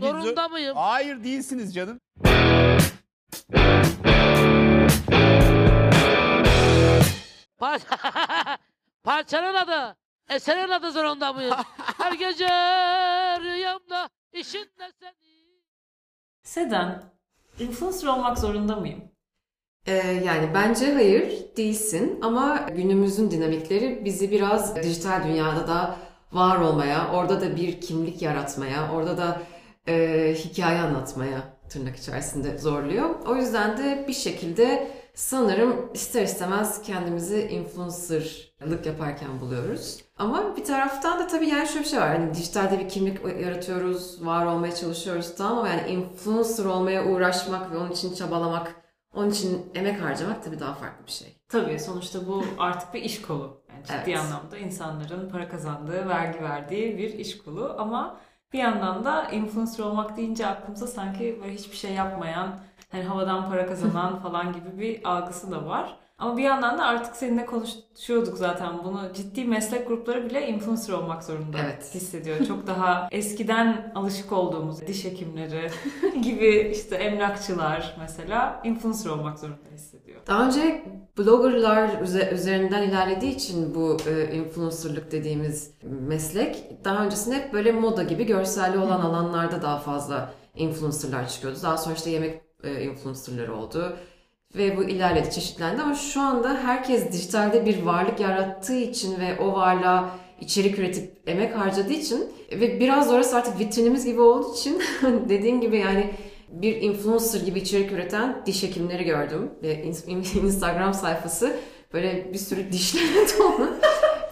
Zorunda mıyım? Hayır değilsiniz canım. Parçanın adı, eserin adı zorunda mıyım? Her gece rüyamda işinle seni. Sedan, influencer olmak zorunda mıyım? Yani bence hayır değilsin ama günümüzün dinamikleri bizi biraz dijital dünyada da var olmaya, orada da bir kimlik yaratmaya, orada da hikaye anlatmaya tırnak içerisinde zorluyor. O yüzden de bir şekilde sanırım ister istemez kendimizi influencerlık yaparken buluyoruz. Ama bir taraftan da tabii yani şöyle bir şey var. Yani dijitalde bir kimlik yaratıyoruz, var olmaya çalışıyoruz tamam ama yani influencer olmaya uğraşmak ve onun için çabalamak, onun için emek harcamak tabii daha farklı bir şey. Tabii sonuçta bu artık bir iş kolu. Yani ciddi evet. Anlamda insanların para kazandığı, vergi verdiği bir iş kolu ama bir yandan da influencer olmak deyince aklımıza sanki böyle hiçbir şey yapmayan, hani havadan para kazanan falan gibi bir algısı da var. Ama bir yandan da artık seninle konuşuyorduk zaten bunu. Ciddi meslek grupları bile influencer olmak zorunda evet. Hissediyor. Çok daha eskiden alışık olduğumuz diş hekimleri gibi işte emlakçılar mesela influencer olmak zorunda hissediyor. Daha önce bloggerlar üzerinden ilerlediği için bu influencerlık dediğimiz meslek daha öncesinde hep böyle moda gibi görselli olan alanlarda daha fazla influencerlar çıkıyordu. Daha sonra işte yemek influencerları oldu. Ve bu ilerledi, çeşitlendi ama şu anda herkes dijitalde bir varlık yarattığı için ve o varlığa içerik üretip emek harcadığı için ve biraz orası artık vitrinimiz gibi olduğu için dediğim gibi yani bir influencer gibi içerik üreten diş hekimleri gördüm. Ve Instagram sayfası böyle bir sürü dişlerle dolu.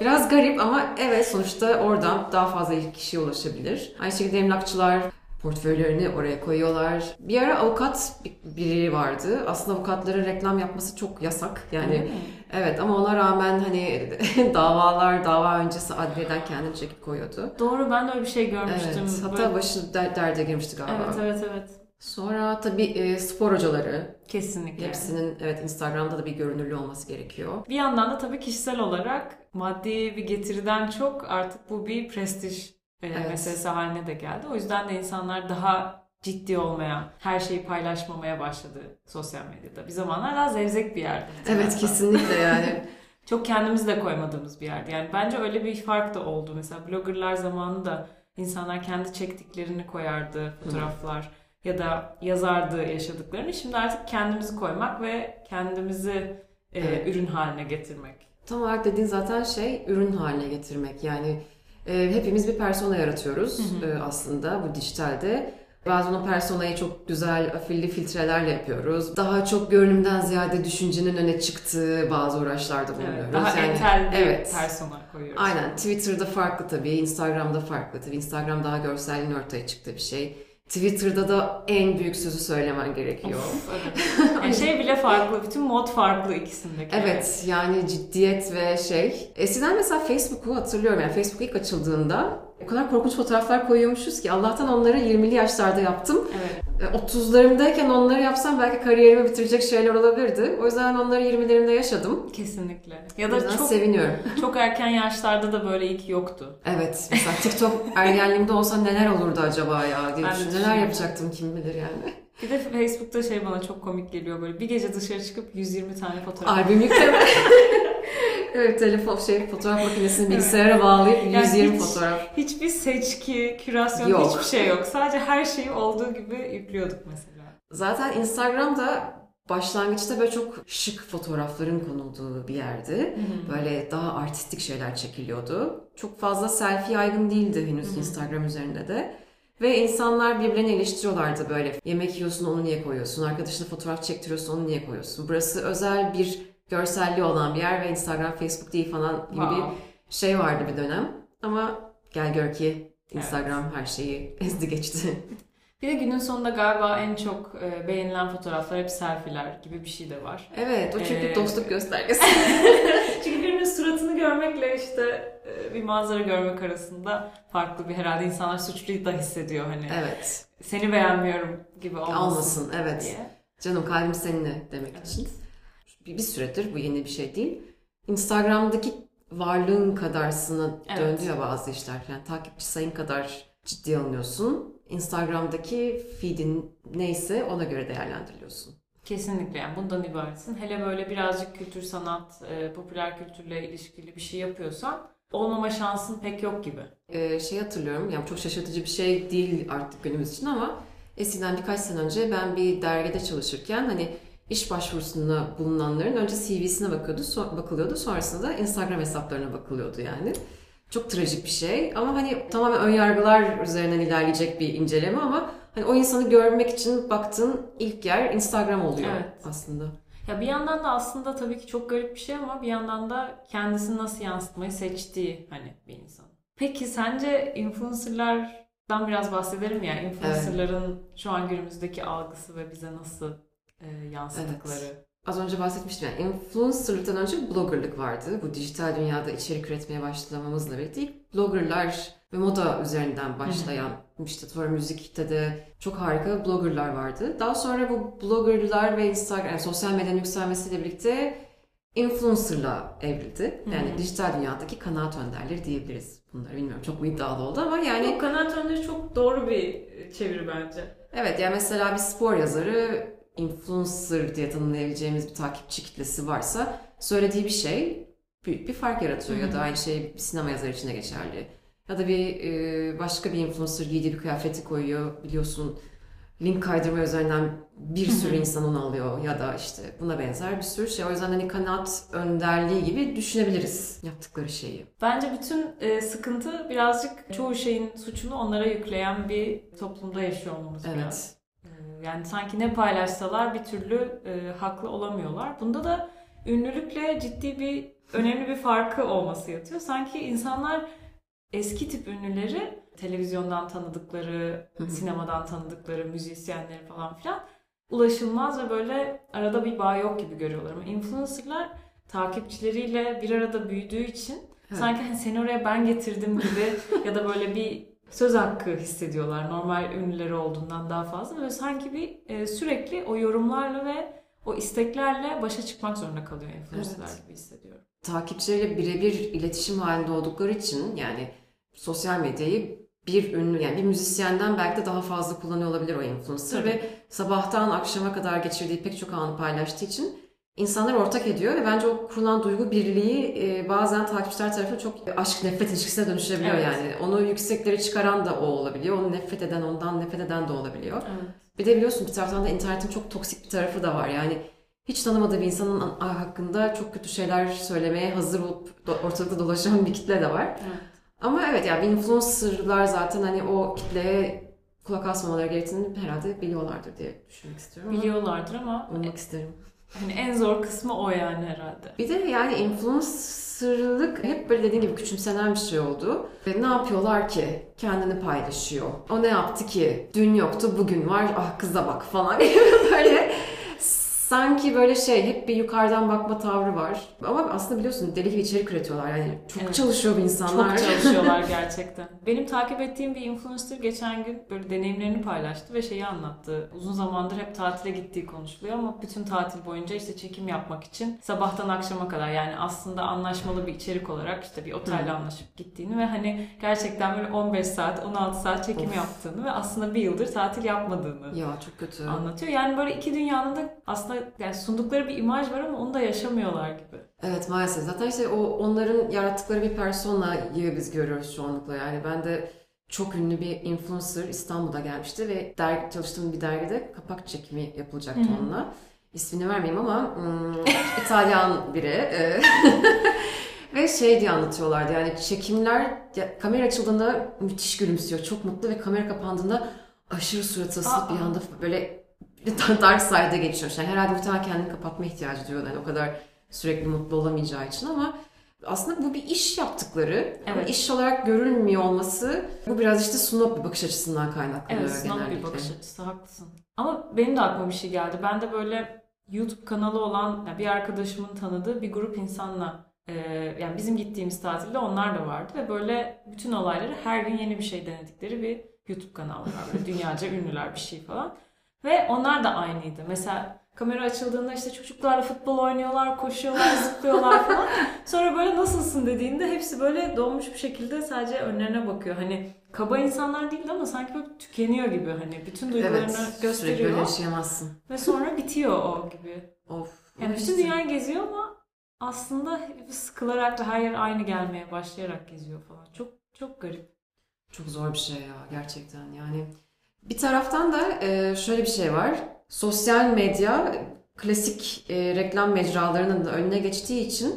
Biraz garip ama evet sonuçta oradan daha fazla kişiye ulaşabilir. Aynı şekilde emlakçılar portföylerini oraya koyuyorlar. Bir ara avukat biri vardı. Aslında avukatların reklam yapması çok yasak. Yani evet ama ona rağmen hani dava öncesi adliyeden kendini çekip koyuyordu. Doğru ben de öyle bir şey görmüştüm. Evet, hatta böyle başı derde girmişti galiba. Evet. Sonra tabii spor hocaları. Kesinlikle. Hepsinin evet Instagram'da da bir görünürlüğü olması gerekiyor. Bir yandan da tabii kişisel olarak maddi bir getiriden çok artık bu bir prestij. Evet. Meselesi haline de geldi. O yüzden de insanlar daha ciddi olmaya, her şeyi paylaşmamaya başladı sosyal medyada. Bir zamanlar daha zevzek bir yerdi. Evet kesinlikle yani. Çok kendimizi de koymadığımız bir yerdi. Yani bence öyle bir fark da oldu. Mesela bloggerlar zamanı da insanlar kendi çektiklerini koyardı, fotoğraflar ya da yazardı yaşadıklarını. Şimdi artık kendimizi koymak ve kendimizi ürün haline getirmek. Tam olarak dediğin zaten şey ürün haline getirmek. Yani hepimiz bir persona yaratıyoruz aslında bu dijitalde. Bazen o personayı çok güzel afilli filtrelerle yapıyoruz. Daha çok görünümden ziyade düşüncenin öne çıktığı bazı uğraşlarda bulunuyoruz. Evet, daha entel bir persona koyuyoruz. Aynen. Twitter'da farklı tabii, Instagram'da farklı tabii. Instagram daha görselliğin ortaya çıktığı bir şey. Twitter'da da en büyük sözü söylemen gerekiyor. Of, evet. Yani şey bile farklı, bütün mod farklı ikisindeki. Evet, yani ciddiyet ve şey. Eskiden mesela Facebook'u hatırlıyorum yani Facebook ilk açıldığında o kadar korkunç fotoğraflar koyuyormuşuz ki Allah'tan onları 20'li yaşlarda yaptım. Evet. 30'larımdayken onları yapsam belki kariyerimi bitirecek şeyler olabilirdi. O yüzden onları 20'lerimde yaşadım. Kesinlikle. Ya da çok seviniyorum. Çok erken yaşlarda da böyle ilk yoktu. Evet. Mesela TikTok ergenliğimde olsa neler olurdu acaba ya diye düşündüm. Neler yapacaktım kim bilir yani. Bir de Facebook'ta şey bana çok komik geliyor böyle bir gece dışarı çıkıp 120 tane fotoğraf. Albüm yükleme. Evet telefon fotoğraf makinesini bilgisayara bağlayıp 120 yani fotoğraf. Hiçbir seçki, kürasyon yok. Hiçbir şey yok. Sadece her şeyi olduğu gibi yüklüyorduk mesela. Zaten Instagram'da başlangıçta böyle çok şık fotoğrafların konulduğu bir yerdi. Böyle daha artistik şeyler çekiliyordu. Çok fazla selfie yaygın değildi henüz Instagram üzerinde de. Ve insanlar birbirlerini eleştiriyorlardı böyle. Yemek yiyorsun onu niye koyuyorsun? Arkadaşına fotoğraf çektiriyorsun onu niye koyuyorsun? Burası özel bir görselliği olan bir yer ve Instagram, Facebook değil falan gibi bir şey vardı bir dönem. Ama gel gör ki Instagram her şeyi ezdi geçti. Bir de günün sonunda galiba en çok beğenilen fotoğraflar hep selfie'ler gibi bir şey de var. Evet, o çünkü dostluk göstergesi. Çünkü birinin suratını görmekle işte bir manzara görmek arasında farklı bir herhalde insanlar suçlu da hissediyor hani. Evet. Seni beğenmiyorum gibi olmasın evet. diye. Canım kalbim seninle demek için. Bir süredir bu yeni bir şey değil. Instagram'daki varlığın kadarsına döndü ya bazı işler. Yani takipçi sayın kadar ciddiye alınıyorsun. Instagram'daki feed'in neyse ona göre değerlendiriliyorsun. Kesinlikle, yani bundan ibaretsin. Hele böyle birazcık kültür, sanat, popüler kültürle ilişkili bir şey yapıyorsan olmama şansın pek yok gibi. Hatırlıyorum, yani çok şaşırtıcı bir şey değil artık günümüz için ama eskiden birkaç sene önce ben bir dergide çalışırken hani iş başvurusunda bulunanların önce CV'sine bakılıyordu, sonrasında da Instagram hesaplarına bakılıyordu yani. Çok trajik bir şey ama hani tamamen önyargılar üzerinden ilerleyecek bir inceleme ama hani o insanı görmek için baktığın ilk yer Instagram oluyor aslında. Ya bir yandan da aslında tabii ki çok garip bir şey ama bir yandan da kendisini nasıl yansıtmayı seçtiği hani bir insan. Peki sence influencerlardan biraz bahsedelim ya. Influencerların şu an günümüzdeki algısı ve bize nasıl yansıttıkları. Evet. Az önce bahsetmiştim, yani influencer'dan önce bloggerlık vardı. Bu dijital dünyada içerik üretmeye başlamamızla birlikte ilk bloggerlar ve moda üzerinden başlayan, işte sonra müzikte de çok harika bloggerlar vardı. Daha sonra bu bloggerlar ve Instagram, yani sosyal medyanın yükselmesiyle birlikte influencer'la evrildi. Yani dijital dünyadaki kanaat önderleri diyebiliriz. Bunları bilmiyorum, çok iddialı oldu ama yani... Bu kanaat önderi çok doğru bir çeviri bence. Evet, yani mesela bir spor yazarı... influencer diye tanımlayabileceğimiz bir takipçi kitlesi varsa söylediği bir şey büyük bir fark yaratıyor. Ya da aynı şey bir sinema yazarı için de geçerli. Ya da bir başka bir influencer giydiği bir kıyafeti koyuyor, biliyorsun link kaydırma üzerinden bir sürü insan onu alıyor ya da işte buna benzer bir sürü şey. O yüzden hani kanaat önderliği gibi düşünebiliriz yaptıkları şeyi. Bence bütün sıkıntı birazcık çoğu şeyin suçunu onlara yükleyen bir toplumda yaşıyor olmamız biraz. Yani sanki ne paylaşsalar bir türlü haklı olamıyorlar. Bunda da ünlülükle ciddi bir, önemli bir farkı olması yatıyor. Sanki insanlar eski tip ünlüleri, televizyondan tanıdıkları, sinemadan tanıdıkları, müzisyenleri falan filan ulaşılmaz ve böyle arada bir bağ yok gibi görüyorlar. Ama influencerlar takipçileriyle bir arada büyüdüğü için sanki hani seni oraya ben getirdim gibi ya da böyle bir söz hakkı hissediyorlar normal ünlüleri olduğundan daha fazla. Böyle sanki bir sürekli o yorumlarla ve o isteklerle başa çıkmak zorunda kalıyor influencerlar gibi hissediyorum. Takipçileriyle birebir iletişim halinde oldukları için yani sosyal medyayı bir ünlü, yani bir müzisyenden belki de daha fazla kullanıyor olabilir o influencer ve sabahtan akşama kadar geçirdiği pek çok anı paylaştığı için İnsanlar ortak ediyor ve bence o kurulan duygu birliği bazen takipçiler tarafından çok aşk nefret ilişkisine dönüşebiliyor yani. Onu yükseklere çıkaran da o olabiliyor. Onu nefret eden, ondan nefret eden de olabiliyor. Evet. Bir de biliyorsun bir taraftan da internetin çok toksik bir tarafı da var. Yani hiç tanımadığı bir insanın hakkında çok kötü şeyler söylemeye hazır olup ortalıkta dolaşan bir kitle de var. Evet. Ama evet yani influencerlar zaten hani o kitleye kulak asmamaları gerektiğini herhalde biliyorlardır diye düşünmek istiyorum. Biliyorlardır ama olmak isterim. Yani en zor kısmı o yani herhalde. Bir de yani influencerlık hep böyle dediğin gibi küçümsenen bir şey oldu. Ne yapıyorlar ki? Kendini paylaşıyor. O ne yaptı ki? Dün yoktu, bugün var. Ah kıza bak falan. Böyle sanki böyle şey, hep bir yukarıdan bakma tavrı var. Ama aslında biliyorsun deli gibi içerik üretiyorlar. Yani çok çalışıyor bu insanlar. Çok çalışıyorlar gerçekten. Benim takip ettiğim bir influencer geçen gün böyle deneyimlerini paylaştı ve şeyi anlattı. Uzun zamandır hep tatile gittiği konuşuluyor ama bütün tatil boyunca işte çekim yapmak için sabahtan akşama kadar, yani aslında anlaşmalı bir içerik olarak işte bir otelle anlaşıp gittiğini ve hani gerçekten böyle 15 saat, 16 saat çekim yaptığını ve aslında bir yıldır tatil yapmadığını çok kötü anlatıyor. Yani böyle iki dünyanın da aslında yani sundukları bir imaj var ama onu da yaşamıyorlar gibi. Evet maalesef. Zaten işte onların yarattıkları bir personayı biz görüyoruz çoğunlukla. Yani ben de çok ünlü bir influencer İstanbul'da gelmişti ve çalıştığım bir dergide kapak çekimi yapılacaktı onunla. İsmini vermeyeyim ama İtalyan biri. Ve şey diye anlatıyorlardı, yani çekimler, ya, kamera açıldığında müthiş gülümsüyor, çok mutlu ve kamera kapandığında aşırı suratı asılı bir anda böyle dark side'e geçiyor. Yani herhalde bir tane kendini kapatma ihtiyacı diyor. Yani o kadar sürekli mutlu olamayacağı için ama aslında bu bir iş yaptıkları. Evet. İş olarak görülmüyor olması bu biraz işte snob bir bakış açısından kaynaklanıyor genellikle. Evet, snob bir bakış açısı, haklısın. Ama benim de aklıma bir şey geldi. Ben de böyle YouTube kanalı olan bir arkadaşımın tanıdığı bir grup insanla yani bizim gittiğimiz tatilde onlar da vardı ve böyle bütün olayları her gün yeni bir şey denedikleri bir YouTube kanalı var. Böyle dünyaca ünlüler bir şey falan. Ve onlar da aynıydı. Mesela kamera açıldığında işte çocuklarla futbol oynuyorlar, koşuyorlar, zıplıyorlar falan. Sonra böyle nasılsın dediğinde hepsi böyle donmuş bir şekilde sadece önlerine bakıyor. Hani kaba insanlar değildi ama sanki böyle tükeniyor gibi, hani bütün duygularını gösteriyor. Sürekli yaşayamazsın. Ve sonra bitiyor o gibi. Of. Yani bütün dünyayı geziyor ama aslında sıkılarak da her yer aynı gelmeye başlayarak geziyor falan. Çok çok garip. Çok zor bir şey ya gerçekten yani. Bir taraftan da şöyle bir şey var. Sosyal medya klasik reklam mecralarının da önüne geçtiği için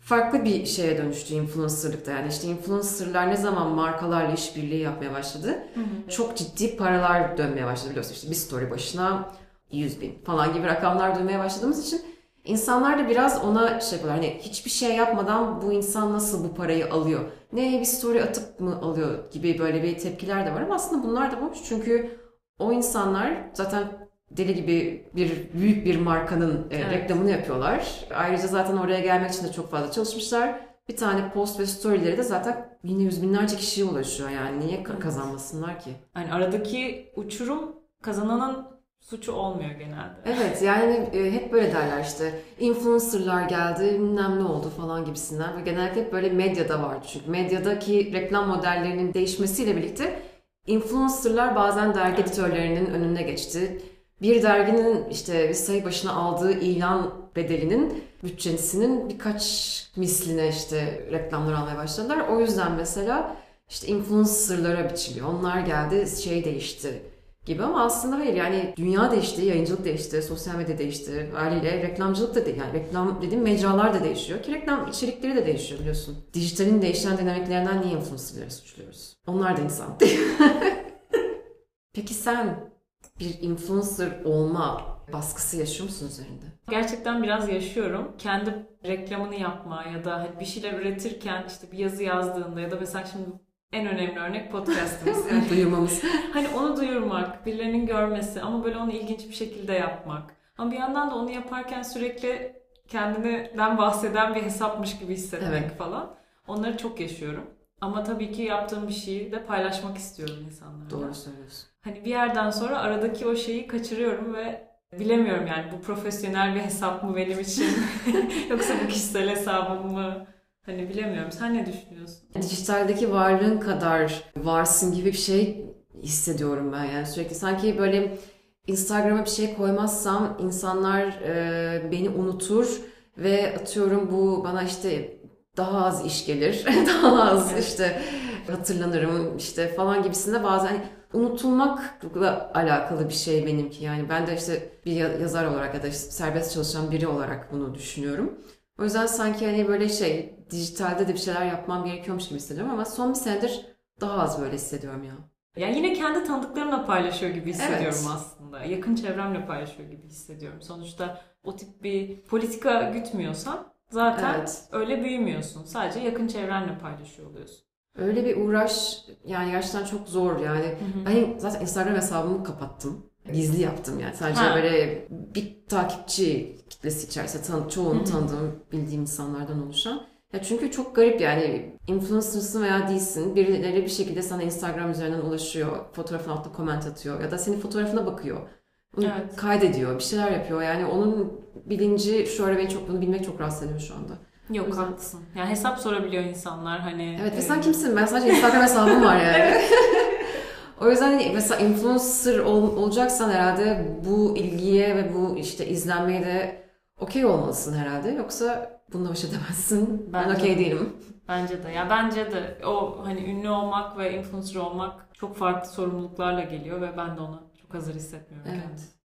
farklı bir şeye dönüştü influencerlıkta. Yani işte influencerlar ne zaman markalarla işbirliği yapmaya başladı? Hı-hı. Çok ciddi paralar dönmeye başladı biliyorsun. İşte bir story başına 100.000 falan gibi rakamlar dönmeye başladığımız için insanlar da biraz ona şey yapıyorlar. Hani hiçbir şey yapmadan bu insan nasıl bu parayı alıyor? Ne bir story atıp mı alıyor gibi böyle bir tepkiler de var ama aslında bunlar da boş. Çünkü o insanlar zaten deli gibi büyük bir markanın reklamını yapıyorlar. Ayrıca zaten oraya gelmek için de çok fazla çalışmışlar. Bir tane post ve storyleri de zaten yine yüz binlerce kişiye ulaşıyor. Yani niye kazanmasınlar ki? Yani aradaki uçurum kazananın suçu olmuyor genelde. Evet yani hep böyle derler işte influencerlar geldi bilmem ne oldu falan gibisinden. Ve genellikle hep böyle medyada vardı çünkü medyadaki reklam modellerinin değişmesiyle birlikte influencerlar bazen dergi editörlerinin önüne geçti. Bir derginin işte bir sayı başına aldığı ilan bedelinin bütçesinin birkaç misline işte reklamlar almaya başladılar. O yüzden mesela işte influencerlara biçiliyor. Onlar geldi şey değişti gibi ama aslında hayır yani dünya değişti, yayıncılık değişti, sosyal medya değişti. Haliyle reklamcılık da değil yani reklam dediğim mecralar da değişiyor ki reklam içerikleri de değişiyor biliyorsun. Dijitalin değişen dinamiklerinden niye influencerları suçluyoruz? Onlar da insan değil. Peki sen bir influencer olma baskısı yaşıyor musun üzerinde? Gerçekten biraz yaşıyorum. Kendi reklamını yapma ya da bir şeyler üretirken işte bir yazı yazdığında ya da mesela şimdi en önemli örnek podcastımız. Evet, duyurmamız. Hani onu duyurmak, birilerinin görmesi ama böyle onu ilginç bir şekilde yapmak. Ama bir yandan da onu yaparken sürekli kendinden bahseden bir hesapmış gibi hissetmek falan. Onları çok yaşıyorum. Ama tabii ki yaptığım bir şeyi de paylaşmak istiyorum insanlarla. Doğru söylüyorsun. Hani bir yerden sonra aradaki o şeyi kaçırıyorum ve bilemiyorum yani bu profesyonel bir hesap mı benim için yoksa bu kişisel hesabım mı? Hani bilemiyorum. Sen ne düşünüyorsun? Dijitaldeki varlığın kadar varsın gibi bir şey hissediyorum ben yani sürekli. Sanki böyle Instagram'a bir şey koymazsam insanlar beni unutur ve atıyorum bu bana işte daha az iş gelir, daha az işte hatırlanırım işte falan gibisinde bazen unutulmakla alakalı bir şey benimki. Yani ben de işte bir yazar olarak ya da işte serbest çalışan biri olarak bunu düşünüyorum. O yüzden sanki hani böyle şey dijitalde de bir şeyler yapmam gerekiyormuş gibi hissediyorum ama son bir senedir daha az böyle hissediyorum ya. Yani yine kendi tanıdıklarımla paylaşıyor gibi hissediyorum aslında. Yakın çevremle paylaşıyor gibi hissediyorum. Sonuçta o tip bir politika gütmüyorsam zaten öyle büyümüyorsun. Sadece yakın çevrenle paylaşıyor oluyorsun. Öyle bir uğraş yani gerçekten çok zor yani. Hı hı. Ben zaten Instagram hesabımı kapattım. Gizli yaptım yani. Sadece böyle bir takipçi kitlesi içerisinde çoğunu tanıdığım, bildiğim insanlardan oluşan. Ya çünkü çok garip yani influencer'sın veya değilsin. Birileri bir şekilde sana Instagram üzerinden ulaşıyor. Fotoğrafın altına comment atıyor ya da senin fotoğrafına bakıyor. Onu kaydediyor, bir şeyler yapıyor. Yani onun bilinci şu ara bunu bilmek çok rahatsız ediyor şu anda. Yok haklısın. Yani hesap sorabiliyor insanlar hani. Evet ve sen kimsin? Ben sadece Instagram hesabım var yani. O yüzden mesela influencer olacaksan herhalde bu ilgiye ve bu işte izlenmeye de okey olmalısın herhalde. Yoksa bununla baş edemezsin. Ben okey değilim. Bence de. Ya bence de o hani ünlü olmak ve influencer olmak çok farklı sorumluluklarla geliyor ve ben de ona çok hazır hissetmiyorum kendimi.